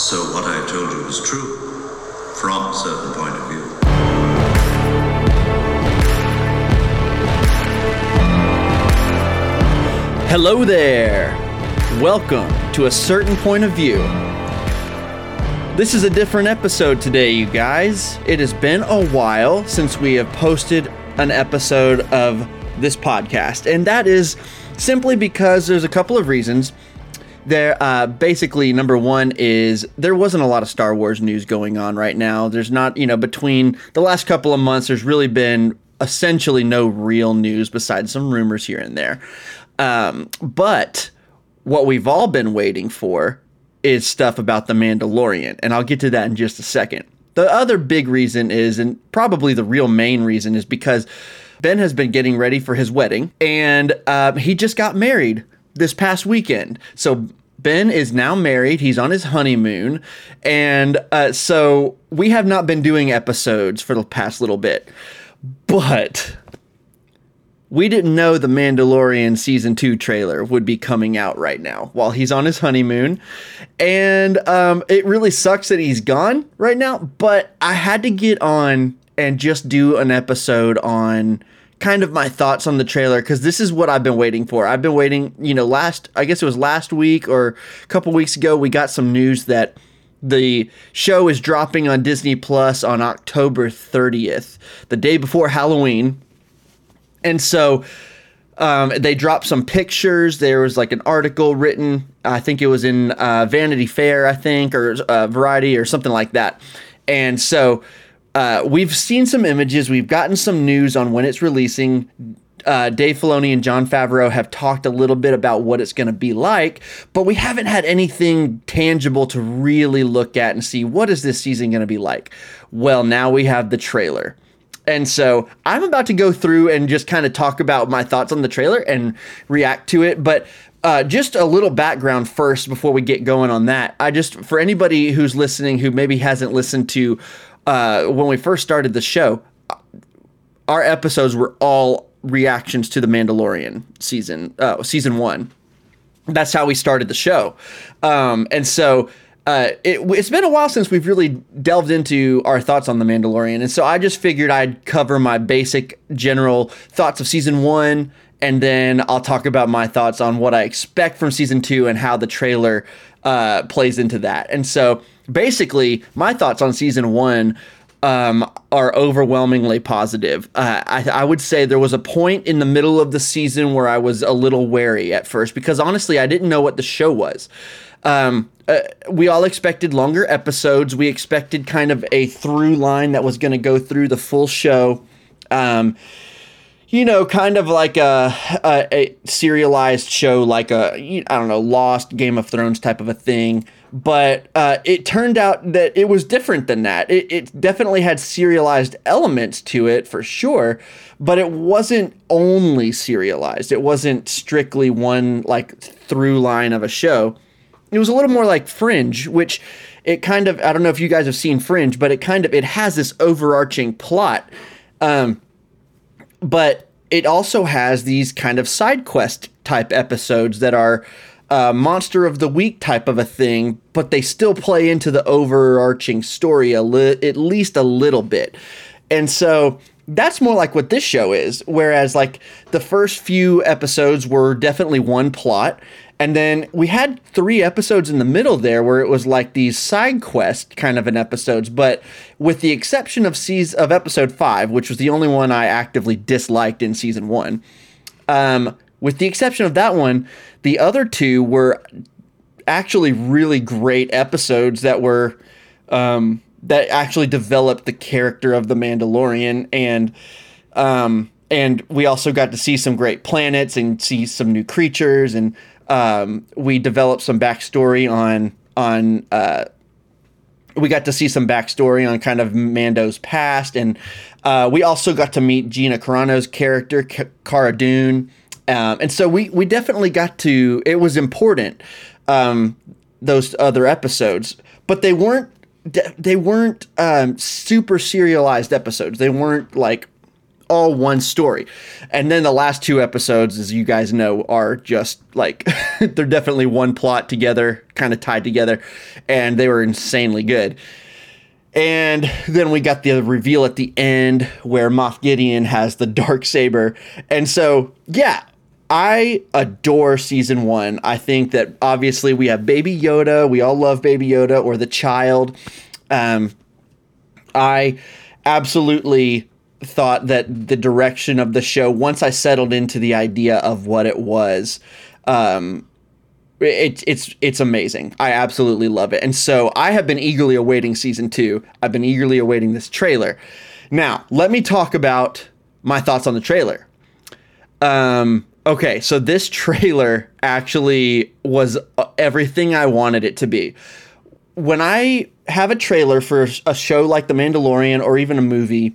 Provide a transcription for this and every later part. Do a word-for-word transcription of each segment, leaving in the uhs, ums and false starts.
So what I told you was true, from a certain point of view. Hello there! Welcome to A Certain Point of View. This is a different episode today, you guys. It has been a while since we have posted an episode of this podcast, and that is simply because there's a couple of reasons. There, uh, basically, number one is there wasn't a lot of Star Wars news going on right now. There's not, you know, between the last couple of months, there's really been essentially no real news besides some rumors here and there. Um, but what we've all been waiting for is stuff about The Mandalorian, and I'll get to that in just a second. The other big reason is, and probably the real main reason, is because Ben has been getting ready for his wedding, and uh, he just got married this past weekend. So Ben is now married. He's on his honeymoon. And uh, so we have not been doing episodes for the past little bit. But we didn't know The Mandalorian Season two trailer would be coming out right now while he's on his honeymoon. And um, it really sucks that he's gone right now. But I had to get on and just do an episode on kind of my thoughts on the trailer, because this is what I've been waiting for. I've been waiting, you know, last, I guess it was last week or a couple weeks ago, we got some news that the show is dropping on Disney Plus on October thirtieth, the day before Halloween. And so um, they dropped some pictures. There was like an article written, I think it was in uh, Vanity Fair, I think, or uh, Variety or something like that. And so Uh, we've seen some images. We've gotten some news on when it's releasing. Uh, Dave Filoni and Jon Favreau have talked a little bit about what it's going to be like, but we haven't had anything tangible to really look at and see what is this season going to be like. Well, now we have the trailer. And so I'm about to go through and just kind of talk about my thoughts on the trailer and react to it. But Uh, just a little background first before we get going on that. I just, for anybody who's listening who maybe hasn't listened to uh, when we first started the show, our episodes were all reactions to The Mandalorian season, uh, season one. That's how we started the show. Um, and so uh, it, it's been a while since we've really delved into our thoughts on The Mandalorian. And so I just figured I'd cover my basic general thoughts of season one, and then I'll talk about my thoughts on what I expect from season two and how the trailer uh, plays into that. And so basically my thoughts on season one um, are overwhelmingly positive. Uh, I, I would say there was a point in the middle of the season where I was a little wary at first, because honestly, I didn't know what the show was. Um, uh, we all expected longer episodes. We expected kind of a through line that was going to go through the full show. Um, You know, kind of like a, a, a serialized show, like a, I don't know, Lost, Game of Thrones type of a thing. But uh, it turned out that it was different than that. It, it definitely had serialized elements to it, for sure. But it wasn't only serialized. It wasn't strictly one, like, through line of a show. It was a little more like Fringe, which it kind of, I don't know if you guys have seen Fringe, but it kind of, it has this overarching plot. Um... But it also has these kind of side quest type episodes that are uh, monster of the week type of a thing, but they still play into the overarching story a li- at least a little bit. And so that's more like what this show is, whereas like the first few episodes were definitely one plot. And then we had three episodes in the middle there where it was like these side quest kind of an episodes. But with the exception of season, of episode five, which was the only one I actively disliked in season one, um, with the exception of that one, the other two were actually really great episodes that were um, that actually developed the character of the Mandalorian. And um, and we also got to see some great planets and see some new creatures, and Um, we developed some backstory on, on, uh, we got to see some backstory on kind of Mando's past. And, uh, we also got to meet Gina Carano's character, C- Cara Dune. Um, and so we, we definitely got to, it was important, um, those other episodes, but they weren't, they weren't, um, super serialized episodes. They weren't like all one story. And then the last two episodes, as you guys know, are just like, they're definitely one plot together, kind of tied together, and they were insanely good. And then we got the reveal at the end where Moff Gideon has the dark saber. And so, yeah, I adore season one. I think that obviously we have Baby Yoda. We all love Baby Yoda, or the child. Um, I absolutely thought that the direction of the show, once I settled into the idea of what it was, um, It, it's it's amazing. I absolutely love it. And so I have been eagerly awaiting season two. I've been eagerly awaiting this trailer. Now, let me talk about my thoughts on the trailer. Um, okay, so this trailer actually was everything I wanted it to be. When I have a trailer for a show like The Mandalorian or even a movie,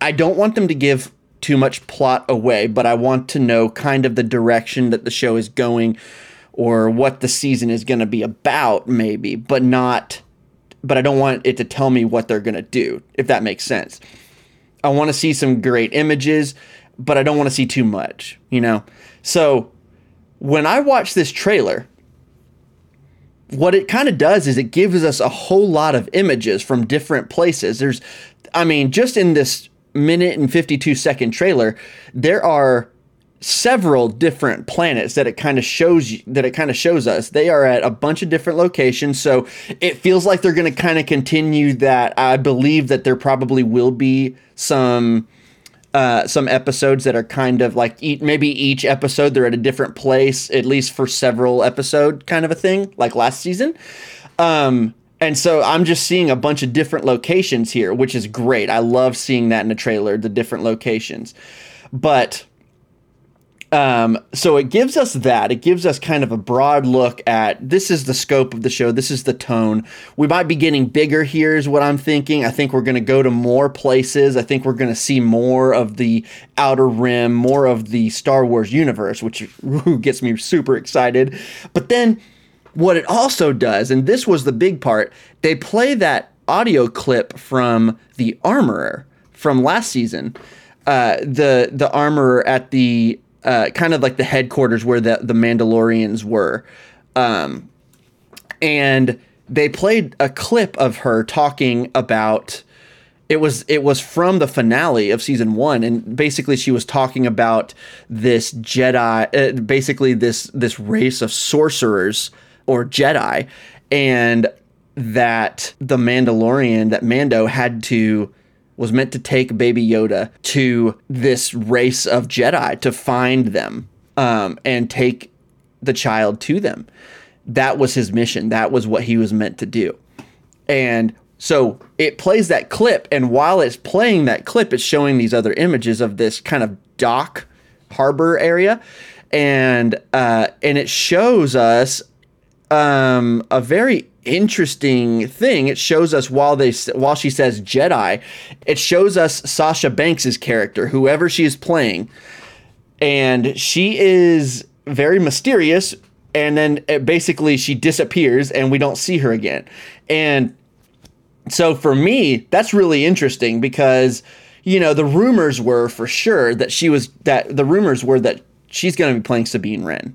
I don't want them to give too much plot away, but I want to know kind of the direction that the show is going, or what the season is going to be about, maybe, but not, but I don't want it to tell me what they're going to do, if that makes sense. I want to see some great images, but I don't want to see too much, you know? So when I watch this trailer, what it kind of does is it gives us a whole lot of images from different places. There's, I mean, just in this minute and fifty-two second trailer, there are several different planets that it kind of shows you, that it kind of shows us. They are at a bunch of different locations, so it feels like they're going to kind of continue that. I believe that there probably will be some uh, some episodes that are kind of like, eat, maybe each episode they're at a different place, at least for several episode kind of a thing, like last season. Um, and so I'm just seeing a bunch of different locations here, which is great. I love seeing that in a trailer, the different locations. But Um, so it gives us that. It gives us kind of a broad look at, this is the scope of the show. This is the tone. We might be getting bigger here is what I'm thinking. I think we're going to go to more places. I think we're going to see more of the Outer Rim, more of the Star Wars universe, which ooh, gets me super excited. But then what it also does, and this was the big part, they play that audio clip from the Armorer from last season. Uh, the, the Armorer at the Uh, kind of like the headquarters where the, the Mandalorians were. Um, and they played a clip of her talking about, it was it was from the finale of season one. And basically she was talking about this Jedi, uh, basically this this race of sorcerers or Jedi. And that the Mandalorian, that Mando had to, was meant to take Baby Yoda to this race of Jedi to find them um, and take the child to them. That was his mission. That was what he was meant to do. And so it plays that clip, and while it's playing that clip, it's showing these other images of this kind of dock harbor area, and uh, and it shows us um, a very interesting thing. It shows us while they while she says Jedi, it shows us Sasha Banks's character, whoever she is playing, and she is very mysterious. And then it, basically she disappears, and we don't see her again. And so for me, that's really interesting because you know the rumors were for sure that she was that the rumors were that she's going to be playing Sabine Wren.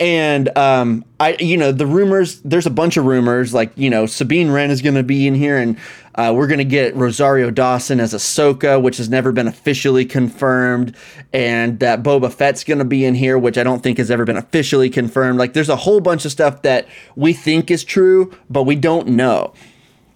And, um, I, you know, the rumors, there's a bunch of rumors like, you know, Sabine Wren is going to be in here, and, uh, we're going to get Rosario Dawson as Ahsoka, which has never been officially confirmed. And that Boba Fett's going to be in here, which I don't think has ever been officially confirmed. Like there's a whole bunch of stuff that we think is true, but we don't know.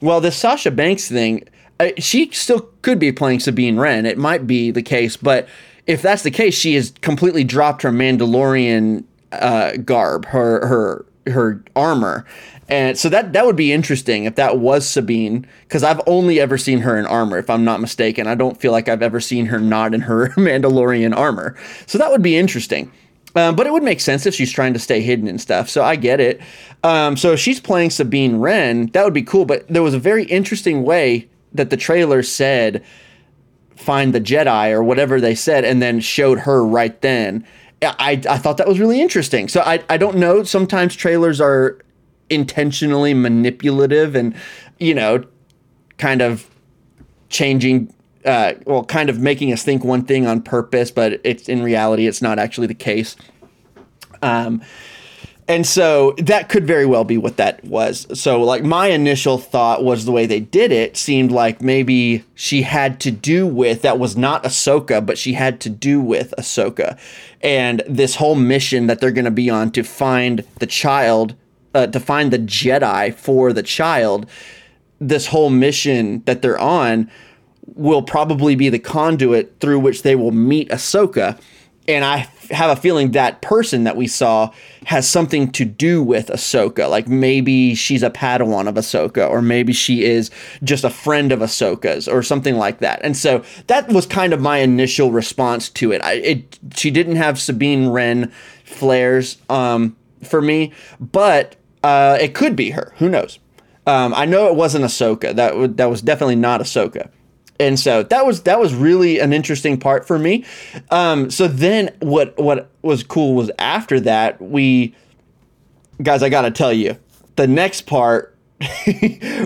Well, this Sasha Banks thing, uh, she still could be playing Sabine Wren. It might be the case, but if that's the case, she has completely dropped her Mandalorian Uh, garb, her her her armor, and so that that would be interesting if that was Sabine, because I've only ever seen her in armor, if I'm not mistaken. I don't feel like I've ever seen her not in her Mandalorian armor, so that would be interesting. Um, but it would make sense if she's trying to stay hidden and stuff, so I get it. Um, so if she's playing Sabine Wren, that would be cool. But there was a very interesting way that the trailer said, "Find the Jedi" or whatever they said, and then showed her right then. I, I thought that was really interesting. So I, I don't know. Sometimes trailers are intentionally manipulative and, you know, kind of changing uh, well, kind of making us think one thing on purpose, but it's in reality, it's not actually the case. Um, and so that could very well be what that was. So like my initial thought was the way they did it seemed like maybe she had to do with, that was not Ahsoka, but she had to do with Ahsoka and this whole mission that they're going to be on to find the child, uh, to find the Jedi for the child. This whole mission that they're on will probably be the conduit through which they will meet Ahsoka. And I f- have a feeling that person that we saw has something to do with Ahsoka. Like maybe she's a Padawan of Ahsoka, or maybe she is just a friend of Ahsoka's or something like that. And so that was kind of my initial response to it. I, it she didn't have Sabine Wren flares um, for me, but uh, it could be her. Who knows? Um, I know it wasn't Ahsoka. That w- that was definitely not Ahsoka. And so that was that was really an interesting part for me. Um, so then what what was cool was after that, we guys, I got to tell you, the next part,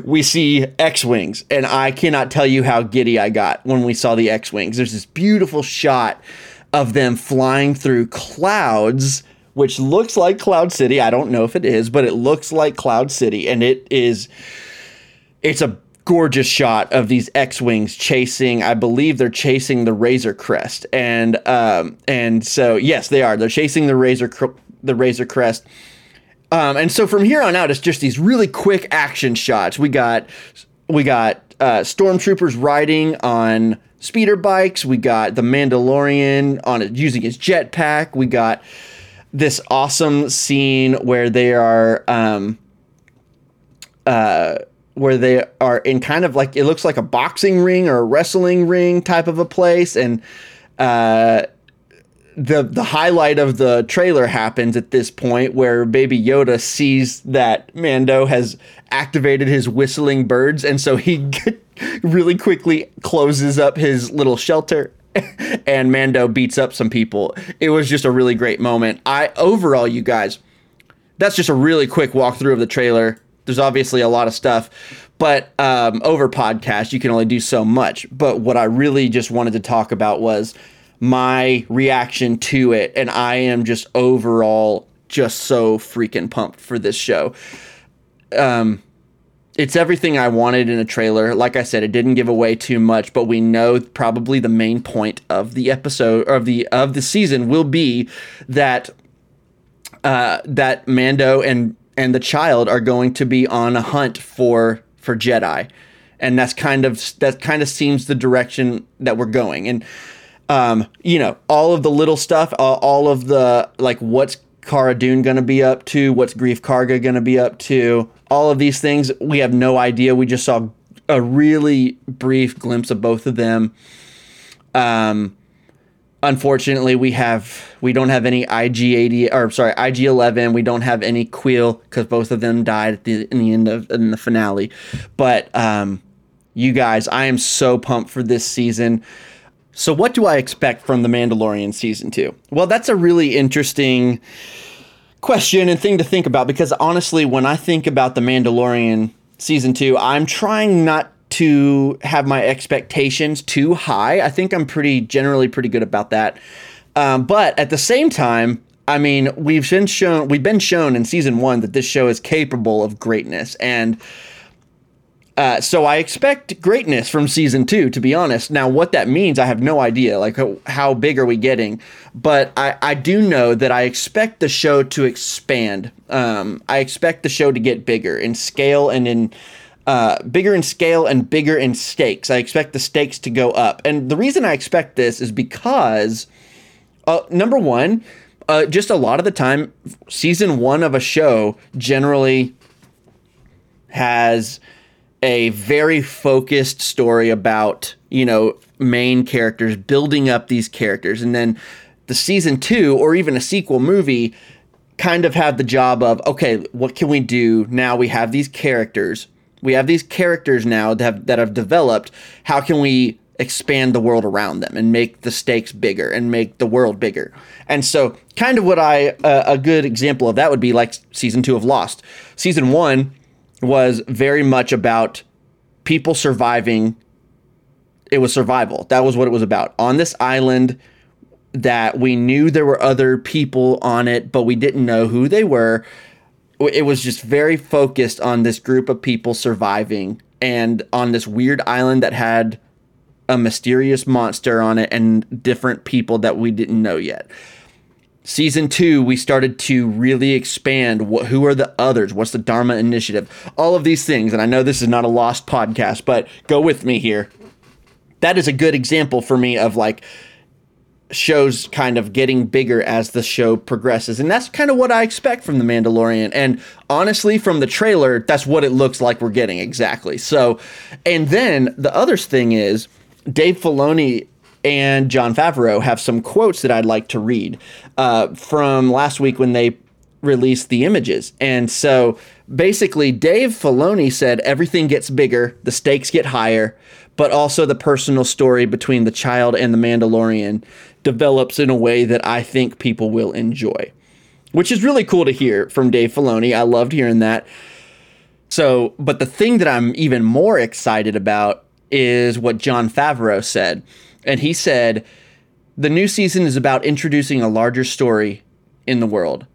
we see X-Wings. And I cannot tell you how giddy I got when we saw the X-Wings. There's this beautiful shot of them flying through clouds, which looks like Cloud City. I don't know if it is, but it looks like Cloud City. And it is, it's a gorgeous shot of these X-Wings chasing, I believe they're chasing the Razor Crest. And, um, and so, yes, they are. They're chasing the Razor, the Razor Crest. Um, and so from here on out, it's just these really quick action shots. We got, we got uh, stormtroopers riding on speeder bikes. We got the Mandalorian on it, using his jetpack. We got this awesome scene where they are, um, uh, where they are in kind of like, it looks like a boxing ring or a wrestling ring type of a place. And, uh, the, the highlight of the trailer happens at this point where Baby Yoda sees that Mando has activated his whistling birds. And so he really quickly closes up his little shelter and Mando beats up some people. It was just a really great moment. I overall, you guys, that's just a really quick walkthrough of the trailer. There's obviously a lot of stuff, but um, over podcast, you can only do so much. But what I really just wanted to talk about was my reaction to it. And I am just overall just so freaking pumped for this show. Um, It's everything I wanted in a trailer. Like I said, it didn't give away too much, but we know probably the main point of the episode of the of the season will be that uh, that Mando and and the child are going to be on a hunt for for Jedi, and that's kind of that kind of seems the direction that we're going. And um, you know, all of the little stuff, uh, all of the like, what's Cara Dune going to be up to? What's Greef Karga going to be up to? All of these things, we have no idea. We just saw a really brief glimpse of both of them. Um, unfortunately, we have we don't have any I G eighty or sorry I G eleven. We don't have any Quill because both of them died at the in the end of in the finale. But um, you guys, I am so pumped for this season. So what do I expect from The Mandalorian Season two? Well, that's a really interesting question and thing to think about because honestly, when I think about The Mandalorian Season two, I'm trying not to have my expectations too high. I think I'm pretty generally pretty good about that. Um, but at the same time, I mean, we've been shown we've been shown in Season one that this show is capable of greatness. And Uh, so I expect greatness from season two, to be honest. Now, what that means, I have no idea. Like, how, how big are we getting? But I, I do know that I expect the show to expand. Um, I expect the show to get bigger in scale and in uh, bigger in scale and bigger in stakes. I expect the stakes to go up. And the reason I expect this is because, uh, number one, uh, just a lot of the time, season one of a show generally has a very focused story about, you know, main characters, building up these characters. And then the season two or even a sequel movie kind of have the job of, okay, what can we do now? We have these characters. We have these characters now that have, that have developed. How can we expand the world around them and make the stakes bigger and make the world bigger? And so kind of what I, uh, a good example of that would be like season two of Lost. Season one was very much about people surviving It was survival. That was what it was about. On this island that we knew there were other people on it, but we didn't know who they were. It was just very focused on this group of people surviving and on this weird island that had a mysterious monster on it and different people that we didn't know yet. Season two, we started to really expand what, who are the others? What's the Dharma Initiative? All of these things. And I know this is not a Lost podcast, but go with me here. That is a good example for me of like shows kind of getting bigger as the show progresses. And that's kind of what I expect from The Mandalorian. And honestly, from the trailer, that's what it looks like we're getting exactly. So, and then the other thing is Dave Filoni and Jon Favreau have some quotes that I'd like to read uh, from last week when they released the images. And so basically Dave Filoni said, everything gets bigger, the stakes get higher, but also the personal story between the child and the Mandalorian develops in a way that I think people will enjoy, which is really cool to hear from Dave Filoni. I loved hearing that. So, but the thing that I'm even more excited about is what Jon Favreau said. And he said, the new season is about introducing a larger story in the world.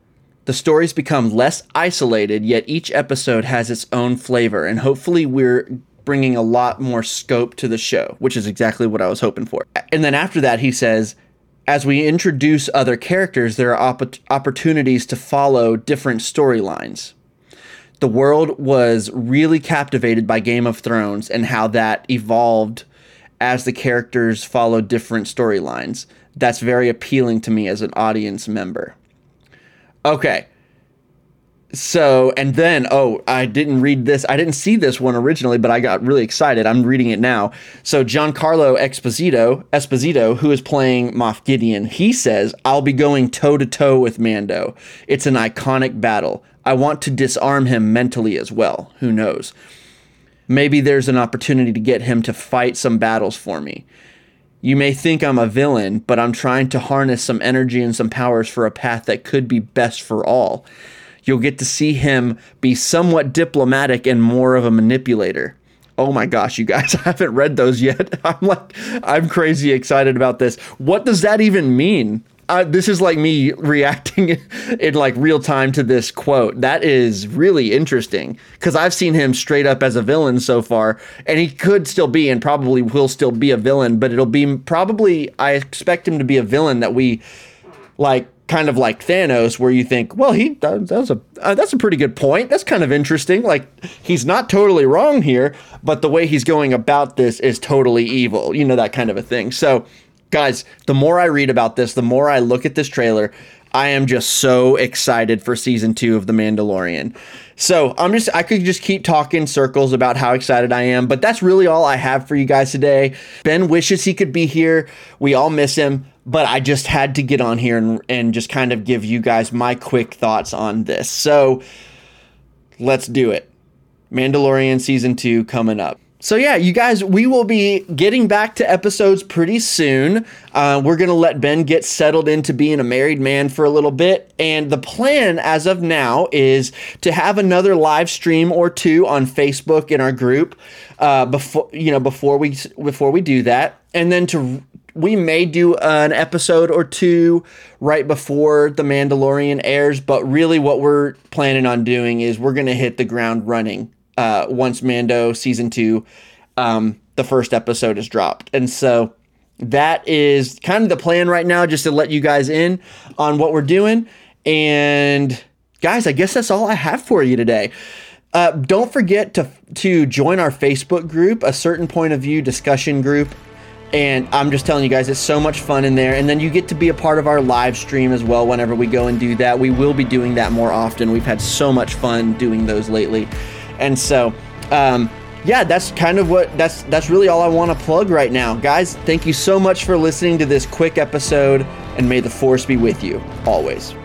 The stories become less isolated, yet each episode has its own flavor. And hopefully we're bringing a lot more scope to the show, which is exactly what I was hoping for. And then after that, he says, as we introduce other characters, there are opp- opportunities to follow different storylines. The world was really captivated by Game of Thrones and how that evolved as the characters followed different storylines. That's very appealing to me as an audience member. Okay. So, and then, oh, I didn't read this. I didn't see this one originally, but I got really excited. I'm reading it now. So Giancarlo Esposito, Esposito, who is playing Moff Gideon, he says, I'll be going toe-to-toe with Mando. It's an iconic battle. I want to disarm him mentally as well. Who knows? Maybe there's an opportunity to get him to fight some battles for me. You may think I'm a villain, but I'm trying to harness some energy and some powers for a path that could be best for all. You'll get to see him be somewhat diplomatic and more of a manipulator. Oh my gosh, you guys, I haven't read those yet. I'm like, I'm crazy excited about this. What does that even mean? Uh, this is like me reacting in like real time to this quote. That is really interesting because I've seen him straight up as a villain so far, and he could still be and probably will still be a villain, but it'll be probably, I expect him to be a villain that we like, kind of like Thanos, where you think, well, he that was a uh, that's a pretty good point. That's kind of interesting. Like, he's not totally wrong here, but the way he's going about this is totally evil. You know, that kind of a thing. So, guys, the more I read about this, the more I look at this trailer, I am just so excited for season two of The Mandalorian. So I'm just, I could just keep talking circles about how excited I am, but that's really all I have for you guys today. Ben wishes he could be here. We all miss him, but I just had to get on here and, and just kind of give you guys my quick thoughts on this. So let's do it. Mandalorian season two coming up. So yeah, you guys, we will be getting back to episodes pretty soon. Uh, we're going to let Ben get settled into being a married man for a little bit. And the plan as of now is to have another live stream or two on Facebook in our group uh, before, you know, before we, before we do that. And then to, we may do an episode or two right before The Mandalorian airs. But really what we're planning on doing is we're going to hit the ground running. Uh, once Mando season two, um, the first episode is dropped. And so that is kind of the plan right now, just to let you guys in on what we're doing. And guys, I guess that's all I have for you today. Uh, don't forget to, to join our Facebook group, A Certain Point of View discussion group. And I'm just telling you guys, it's so much fun in there. And then you get to be a part of our live stream as well whenever we go and do that. We will be doing that more often. We've had so much fun doing those lately. And so, um, yeah, that's kind of what that's that's really all I want to plug right now. Guys, thank you so much for listening to this quick episode, and may the force be with you always.